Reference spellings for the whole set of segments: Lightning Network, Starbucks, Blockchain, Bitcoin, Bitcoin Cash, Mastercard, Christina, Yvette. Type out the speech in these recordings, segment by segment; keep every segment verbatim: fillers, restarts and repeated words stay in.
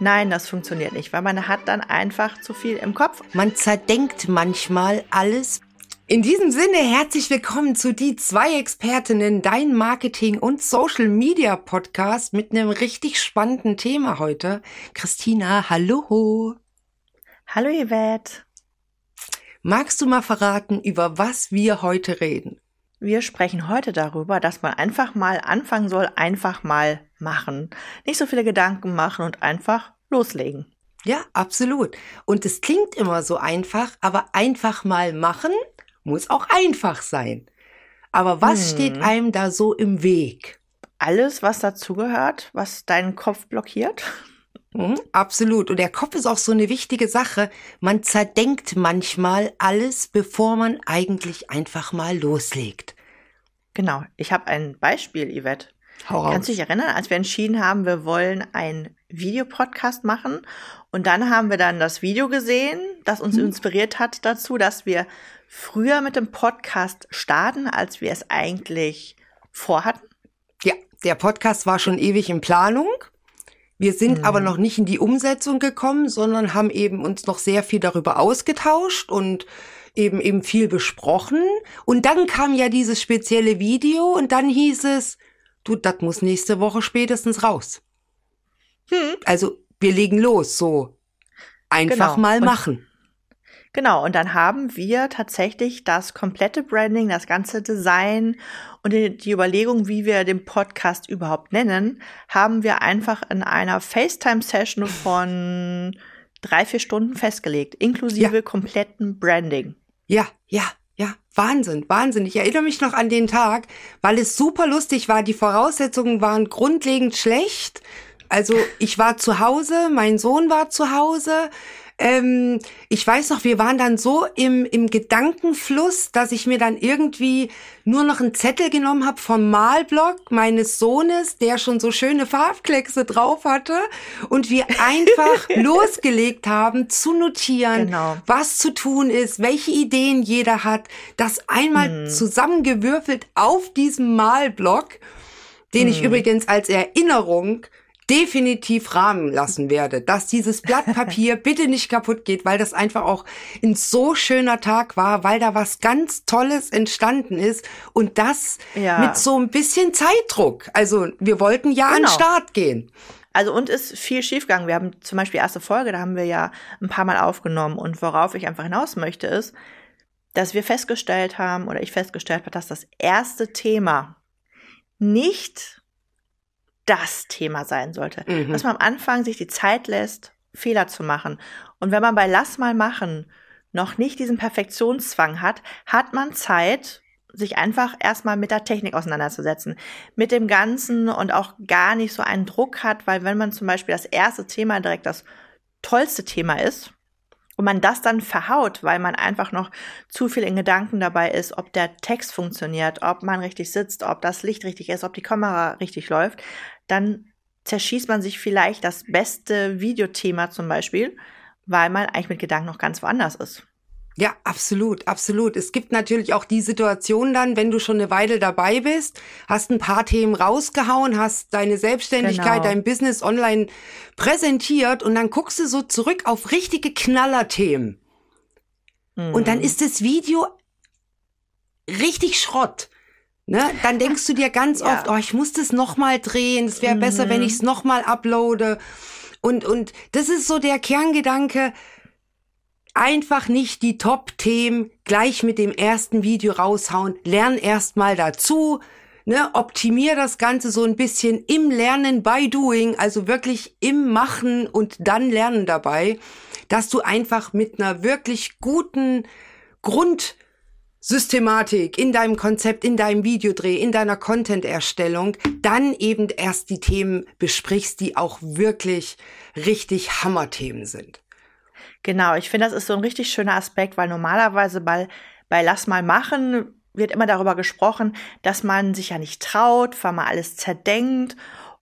nein, das funktioniert nicht, weil man hat dann einfach zu viel im Kopf. Man zerdenkt manchmal alles. In diesem Sinne, herzlich willkommen zu Die zwei Expertinnen, dein Marketing- und Social-Media-Podcast mit einem richtig spannenden Thema heute. Christina, hallo. Hallo Yvette. Magst du mal verraten, über was wir heute reden? Wir sprechen heute darüber, dass man einfach mal anfangen soll, einfach mal machen. Nicht so viele Gedanken machen und einfach loslegen. Ja, absolut. Und es klingt immer so einfach, aber einfach mal machen muss auch einfach sein. Aber was hm. steht einem da so im Weg? Alles, was dazugehört, was deinen Kopf blockiert. Mhm, absolut. Und der Kopf ist auch so eine wichtige Sache. Man zerdenkt manchmal alles, bevor man eigentlich einfach mal loslegt. Genau. Ich habe ein Beispiel, Yvette. Hau raus. Kannst du dich erinnern, als wir entschieden haben, wir wollen einen Videopodcast machen? Und dann haben wir dann das Video gesehen, das uns mhm. inspiriert hat dazu, dass wir früher mit dem Podcast starten, als wir es eigentlich vorhatten. Ja, der Podcast war schon ewig in Planung. Wir sind mhm. aber noch nicht in die Umsetzung gekommen, sondern haben eben uns noch sehr viel darüber ausgetauscht und eben eben viel besprochen. Und dann kam ja dieses spezielle Video und dann hieß es, du, das muss nächste Woche spätestens raus. Hm. Also wir legen los, so einfach genau. mal und, machen. Genau, und dann haben wir tatsächlich das komplette Branding, das ganze Design und die, die Überlegung, wie wir den Podcast überhaupt nennen, haben wir einfach in einer FaceTime-Session von drei, vier Stunden festgelegt, inklusive ja. kompletten Branding. Ja, ja. Ja, Wahnsinn, Wahnsinn. Ich erinnere mich noch an den Tag, weil es super lustig war. Die Voraussetzungen waren grundlegend schlecht. Also ich war zu Hause, mein Sohn war zu Hause. Ähm, ich weiß noch, wir waren dann so im, im Gedankenfluss, dass ich mir dann irgendwie nur noch einen Zettel genommen habe vom Malblock meines Sohnes, der schon so schöne Farbkleckse drauf hatte. Und wir einfach losgelegt haben zu notieren, genau. was zu tun ist, welche Ideen jeder hat. Das einmal hm. zusammengewürfelt auf diesem Malblock, den hm. ich übrigens als Erinnerung definitiv rahmen lassen werde, dass dieses Blatt Papier bitte nicht kaputt geht, weil das einfach auch ein so schöner Tag war, weil da was ganz Tolles entstanden ist und das ja. mit so ein bisschen Zeitdruck. Also wir wollten ja genau. an den Start gehen. Also und ist viel schiefgegangen. Wir haben zum Beispiel erste Folge, da haben wir ja ein paar Mal aufgenommen und worauf ich einfach hinaus möchte ist, dass wir festgestellt haben oder ich festgestellt habe, dass das erste Thema nicht das Thema sein sollte. Mhm. Dass man am Anfang sich die Zeit lässt, Fehler zu machen. Und wenn man bei Lass mal machen noch nicht diesen Perfektionszwang hat, hat man Zeit, sich einfach erstmal mit der Technik auseinanderzusetzen. Mit dem Ganzen und auch gar nicht so einen Druck hat, weil wenn man zum Beispiel das erste Thema direkt das tollste Thema ist und man das dann verhaut, weil man einfach noch zu viel in Gedanken dabei ist, ob der Text funktioniert, ob man richtig sitzt, ob das Licht richtig ist, ob die Kamera richtig läuft, dann zerschießt man sich vielleicht das beste Videothema zum Beispiel, weil man eigentlich mit Gedanken noch ganz woanders ist. Ja, absolut, absolut. Es gibt natürlich auch die Situation dann, wenn du schon eine Weile dabei bist, hast ein paar Themen rausgehauen, hast deine Selbstständigkeit, genau. dein Business online präsentiert und dann guckst du so zurück auf richtige Knallerthemen. Mhm. Und dann ist das Video richtig Schrott. Ne? Dann denkst du dir ganz ja. oft, oh, ich muss das nochmal drehen, es wäre mhm. besser, wenn ich es nochmal uploade. Und, und das ist so der Kerngedanke, einfach nicht die Top-Themen gleich mit dem ersten Video raushauen. Lern erst mal dazu, ne? Optimier das Ganze so ein bisschen im Lernen by Doing, also wirklich im Machen und dann Lernen dabei, dass du einfach mit einer wirklich guten Grundsystematik in deinem Konzept, in deinem Videodreh, in deiner Content-Erstellung dann eben erst die Themen besprichst, die auch wirklich richtig Hammer-Themen sind. Genau, ich finde, das ist so ein richtig schöner Aspekt, weil normalerweise bei, bei Lass mal machen wird immer darüber gesprochen, dass man sich ja nicht traut, weil man alles zerdenkt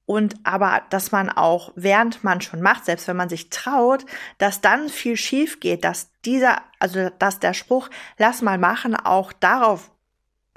und aber, dass man auch, während man schon macht, selbst wenn man sich traut, dass dann viel schief geht, dass dieser, also dass der Spruch Lass mal machen auch darauf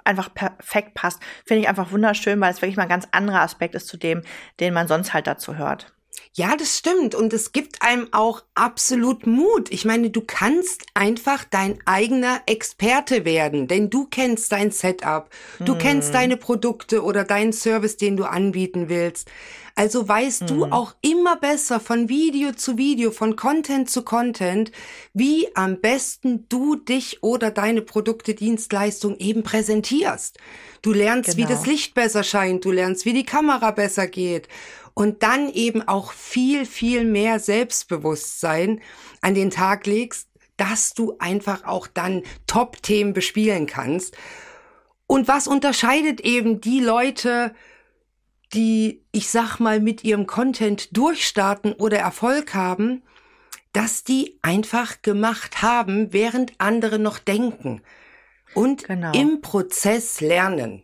einfach perfekt passt, finde ich einfach wunderschön, weil es wirklich mal ein ganz anderer Aspekt ist zu dem, den man sonst halt dazu hört. Ja, das stimmt. Und es gibt einem auch absolut Mut. Ich meine, du kannst einfach dein eigener Experte werden, denn du kennst dein Setup, du mm. kennst deine Produkte oder deinen Service, den du anbieten willst. Also weißt mm. du auch immer besser von Video zu Video, von Content zu Content, wie am besten du dich oder deine Produkte, Dienstleistung eben präsentierst. Du lernst, genau. wie das Licht besser scheint, du lernst, wie die Kamera besser geht. Und dann eben auch viel, viel mehr Selbstbewusstsein an den Tag legst, dass du einfach auch dann Top-Themen bespielen kannst. Und was unterscheidet eben die Leute, die, ich sag mal, mit ihrem Content durchstarten oder Erfolg haben, dass die einfach gemacht haben, während andere noch denken und genau. im Prozess lernen.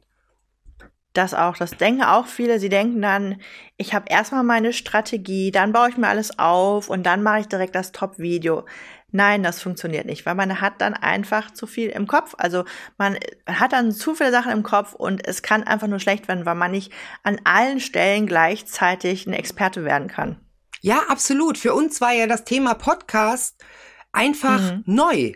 Das auch, das denken auch viele. Sie denken dann, ich habe erstmal meine Strategie, dann baue ich mir alles auf und dann mache ich direkt das Top-Video. Nein, das funktioniert nicht, weil man hat dann einfach zu viel im Kopf. Also man hat dann zu viele Sachen im Kopf und es kann einfach nur schlecht werden, weil man nicht an allen Stellen gleichzeitig ein Experte werden kann. Ja, absolut. Für uns war ja das Thema Podcast einfach mhm. neu.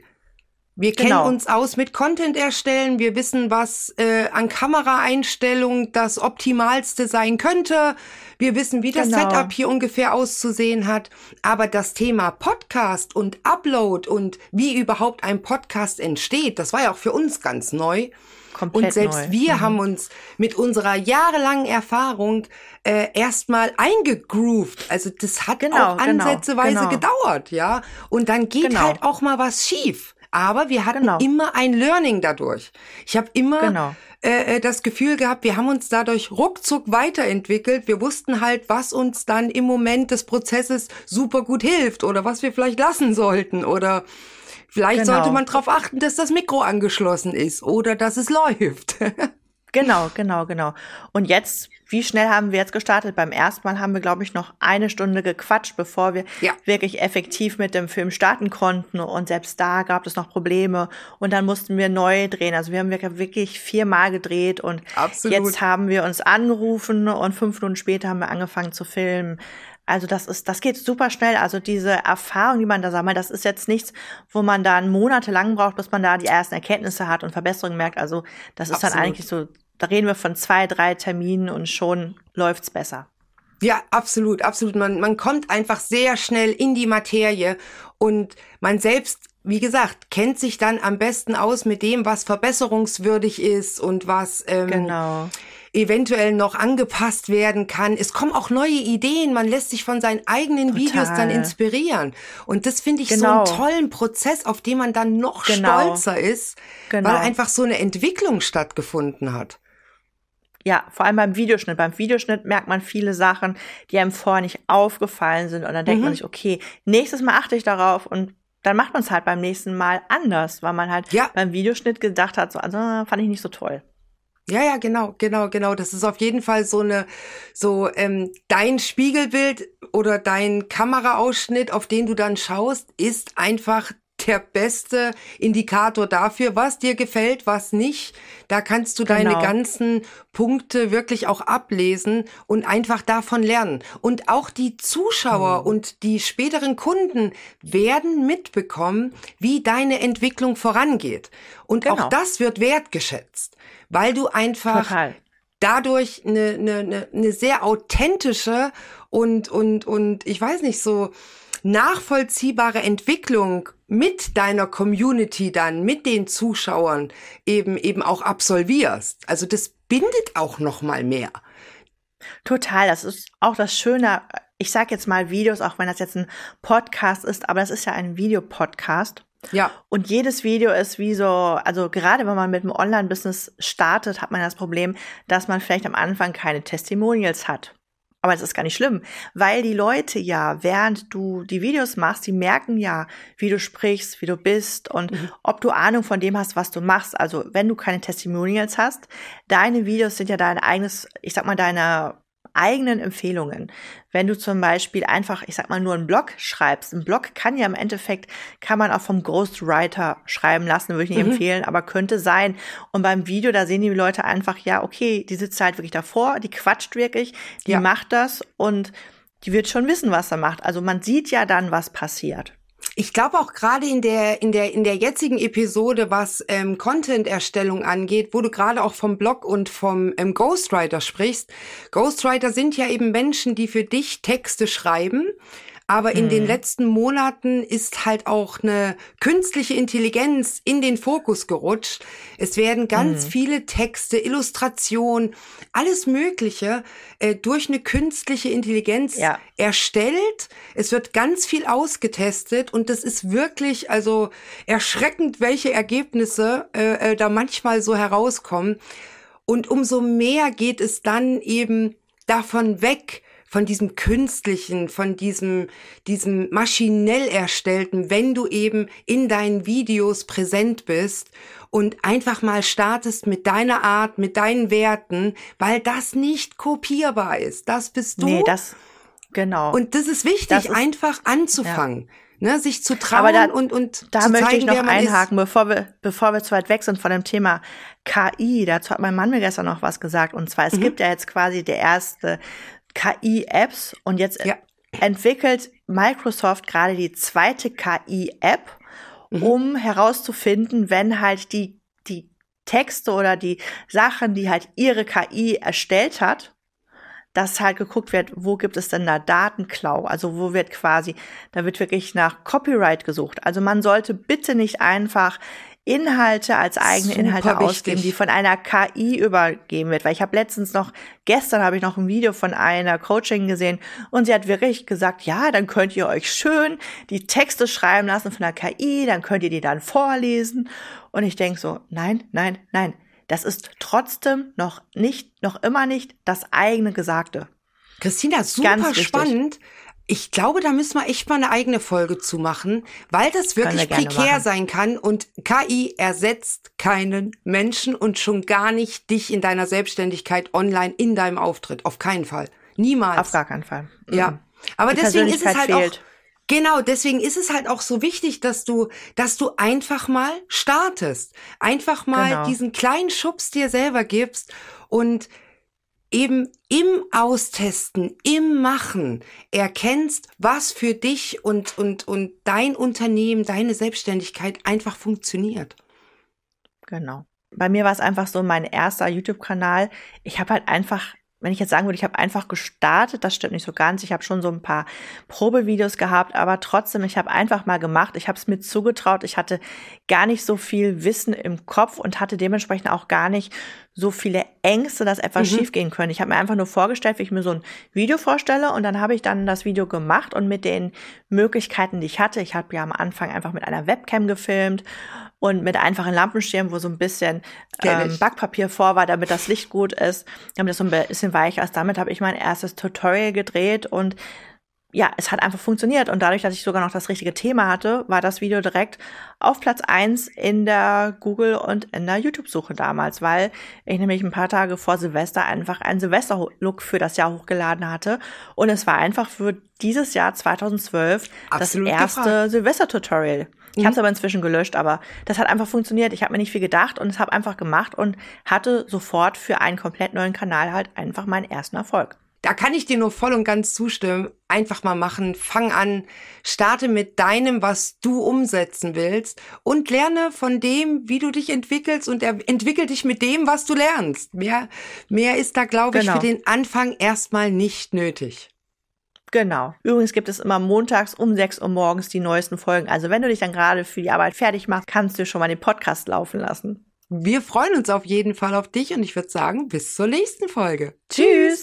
Wir kennen genau. uns aus mit Content erstellen, wir wissen, was äh, an Kameraeinstellung das Optimalste sein könnte, wir wissen, wie das genau. Setup hier ungefähr auszusehen hat, aber das Thema Podcast und Upload und wie überhaupt ein Podcast entsteht, das war ja auch für uns ganz neu. Komplett und selbst neu. Wir mhm. haben uns mit unserer jahrelangen Erfahrung äh, erstmal eingegroovt. Also das hat genau, auch ansätzeweise genau, genau. gedauert, ja. Und dann geht genau. halt auch mal was schief. Aber wir hatten genau. immer ein Learning dadurch. Ich habe immer genau. äh, das Gefühl gehabt, wir haben uns dadurch ruckzuck weiterentwickelt. Wir wussten halt, was uns dann im Moment des Prozesses super gut hilft oder was wir vielleicht lassen sollten. Oder vielleicht genau. sollte man darauf achten, dass das Mikro angeschlossen ist oder dass es läuft. Genau, genau, genau. Und jetzt, wie schnell haben wir jetzt gestartet? Beim ersten Mal haben wir, glaube ich, noch eine Stunde gequatscht, bevor wir ja. wirklich effektiv mit dem Film starten konnten. Und selbst da gab es noch Probleme. Und dann mussten wir neu drehen. Also wir haben wirklich viermal gedreht. Und Absolut. Jetzt haben wir uns angerufen und fünf Stunden später haben wir angefangen zu filmen. Also das ist, das geht super schnell. Also diese Erfahrung, die man da sammelt, das ist jetzt nichts, wo man dann monatelang braucht, bis man da die ersten Erkenntnisse hat und Verbesserungen merkt. Also das ist Absolut. Dann eigentlich so, da reden wir von zwei, drei Terminen und schon läuft's besser. Ja, absolut, absolut. Man, man kommt einfach sehr schnell in die Materie und man selbst, wie gesagt, kennt sich dann am besten aus mit dem, was verbesserungswürdig ist und was ähm, genau. eventuell noch angepasst werden kann. Es kommen auch neue Ideen. Man lässt sich von seinen eigenen Total. Videos dann inspirieren. Und das finde ich genau. so einen tollen Prozess, auf den man dann noch genau. stolzer ist, genau. weil einfach so eine Entwicklung stattgefunden hat. Ja, vor allem beim Videoschnitt. Beim Videoschnitt merkt man viele Sachen, die einem vorher nicht aufgefallen sind. Und dann denkt mhm. man sich, okay, nächstes Mal achte ich darauf und dann macht man es halt beim nächsten Mal anders, weil man halt ja. beim Videoschnitt gedacht hat, so, also fand ich nicht so toll. Ja, ja, genau, genau, genau. Das ist auf jeden Fall so eine, so ähm, dein Spiegelbild oder dein Kameraausschnitt, auf den du dann schaust, ist einfach der beste Indikator dafür, was dir gefällt, was nicht. Da kannst du genau. deine ganzen Punkte wirklich auch ablesen und einfach davon lernen. Und auch die Zuschauer mhm. und die späteren Kunden werden mitbekommen, wie deine Entwicklung vorangeht. Und genau. auch das wird wertgeschätzt, weil du einfach Total. Dadurch eine, eine, eine sehr authentische und, und, und ich weiß nicht, so nachvollziehbare Entwicklung mit deiner Community dann, mit den Zuschauern eben eben auch absolvierst. Also das bindet auch noch mal mehr. Total, das ist auch das Schöne. Ich sage jetzt mal Videos, auch wenn das jetzt ein Podcast ist, aber das ist ja ein Videopodcast. Ja. Und jedes Video ist wie so, also gerade wenn man mit einem Online-Business startet, hat man das Problem, dass man vielleicht am Anfang keine Testimonials hat. Aber das ist gar nicht schlimm, weil die Leute ja, während du die Videos machst, die merken ja, wie du sprichst, wie du bist und mhm. ob du Ahnung von dem hast, was du machst. Also wenn du keine Testimonials hast, deine Videos sind ja dein eigenes, ich sag mal, deine eigenen Empfehlungen. Wenn du zum Beispiel einfach, ich sag mal, nur einen Blog schreibst, ein Blog kann ja im Endeffekt, kann man auch vom Ghostwriter schreiben lassen, würde ich nicht mhm. empfehlen, aber könnte sein. Und beim Video, da sehen die Leute einfach, ja, okay, die sitzt halt wirklich davor, die quatscht wirklich, die ja. macht das und die wird schon wissen, was er macht. Also man sieht ja dann, was passiert. Ich glaube auch gerade in der in der in der jetzigen Episode, was ähm, Content-Erstellung angeht, wo du gerade auch vom Blog und vom ähm, Ghostwriter sprichst. Ghostwriter sind ja eben Menschen, die für dich Texte schreiben. Aber in den letzten Monaten ist halt auch eine künstliche Intelligenz in den Fokus gerutscht. Es werden ganz mhm. viele Texte, Illustrationen, alles Mögliche äh, durch eine künstliche Intelligenz ja. erstellt. Es wird ganz viel ausgetestet und das ist wirklich also erschreckend, welche Ergebnisse äh, äh, da manchmal so herauskommen. Und umso mehr geht es dann eben davon weg, von diesem künstlichen, von diesem diesem maschinell erstellten, wenn du eben in deinen Videos präsent bist und einfach mal startest mit deiner Art, mit deinen Werten, weil das nicht kopierbar ist. Das bist du. Nee, das, genau. Und das ist wichtig, das ist, einfach anzufangen. Ja. Ne, sich zu trauen. Aber da, und und da zu möchte zeigen, ich noch einhaken, ist. bevor wir bevor wir zu weit weg sind von dem Thema K I. Dazu hat mein Mann mir gestern noch was gesagt. Und zwar, es mhm. gibt ja jetzt quasi der erste K I-Apps und jetzt ja. entwickelt Microsoft gerade die zweite K I-App, mhm. um herauszufinden, wenn halt die die Texte oder die Sachen, die halt ihre K I erstellt hat, dass halt geguckt wird, wo gibt es denn da Datenklau? Also wo wird quasi, da wird wirklich nach Copyright gesucht. Also man sollte bitte nicht einfach Inhalte als eigene Super Inhalte wichtig. ausgeben, die von einer K I übergeben wird. Weil ich habe letztens noch, gestern habe ich noch ein Video von einer Coachin gesehen und sie hat wirklich gesagt, ja, dann könnt ihr euch schön die Texte schreiben lassen von der K I, dann könnt ihr die dann vorlesen. Und ich denke so, nein, nein, nein. Das ist trotzdem noch nicht, noch immer nicht das eigene Gesagte. Christina, super spannend. Ich glaube, da müssen wir echt mal eine eigene Folge zu machen, weil das wirklich prekär sein kann und K I ersetzt keinen Menschen und schon gar nicht dich in deiner Selbstständigkeit online, in deinem Auftritt. Auf keinen Fall. Niemals. Auf gar keinen Fall. Mhm. Ja. Aber Die deswegen ist es halt fehlt. auch, Genau, deswegen ist es halt auch so wichtig, dass du, dass du einfach mal startest, einfach mal genau. diesen kleinen Schubs dir selber gibst und eben im Austesten, im Machen erkennst, was für dich und und und dein Unternehmen, deine Selbstständigkeit einfach funktioniert. Genau. Bei mir war es einfach so mein erster YouTube-Kanal. Ich habe halt einfach Wenn ich jetzt sagen würde, ich habe einfach gestartet, das stimmt nicht so ganz. Ich habe schon so ein paar Probevideos gehabt, aber trotzdem, ich habe einfach mal gemacht. Ich habe es mir zugetraut. Ich hatte gar nicht so viel Wissen im Kopf und hatte dementsprechend auch gar nicht so viele Ängste, dass etwas mhm. schiefgehen könnte. Ich habe mir einfach nur vorgestellt, wie ich mir so ein Video vorstelle und dann habe ich dann das Video gemacht und mit den Möglichkeiten, die ich hatte. Ich habe ja am Anfang einfach mit einer Webcam gefilmt und mit einfachen Lampenschirmen, wo so ein bisschen ähm, Backpapier vor war, damit das Licht gut ist, damit das so ein bisschen weicher ist. Damit habe ich mein erstes Tutorial gedreht und ja, es hat einfach funktioniert. Und dadurch, dass ich sogar noch das richtige Thema hatte, war das Video direkt auf Platz eins in der Google- und in der YouTube-Suche damals, weil ich nämlich ein paar Tage vor Silvester einfach einen Silvester-Look für das Jahr hochgeladen hatte. Und es war einfach für dieses Jahr zweitausendzwölf Absolut das erste gefragt. Silvester-Tutorial. Ich habe es aber inzwischen gelöscht, aber das hat einfach funktioniert. Ich habe mir nicht viel gedacht und es habe einfach gemacht und hatte sofort für einen komplett neuen Kanal halt einfach meinen ersten Erfolg. Da kann ich dir nur voll und ganz zustimmen. Einfach mal machen, fang an, starte mit deinem, was du umsetzen willst und lerne von dem, wie du dich entwickelst und er- entwickel dich mit dem, was du lernst. Mehr, mehr ist da, glaube ich, genau. für den Anfang erstmal nicht nötig. Genau. Übrigens gibt es immer montags um sechs Uhr morgens die neuesten Folgen. Also wenn du dich dann gerade für die Arbeit fertig machst, kannst du schon mal den Podcast laufen lassen. Wir freuen uns auf jeden Fall auf dich und ich würde sagen, bis zur nächsten Folge. Tschüss!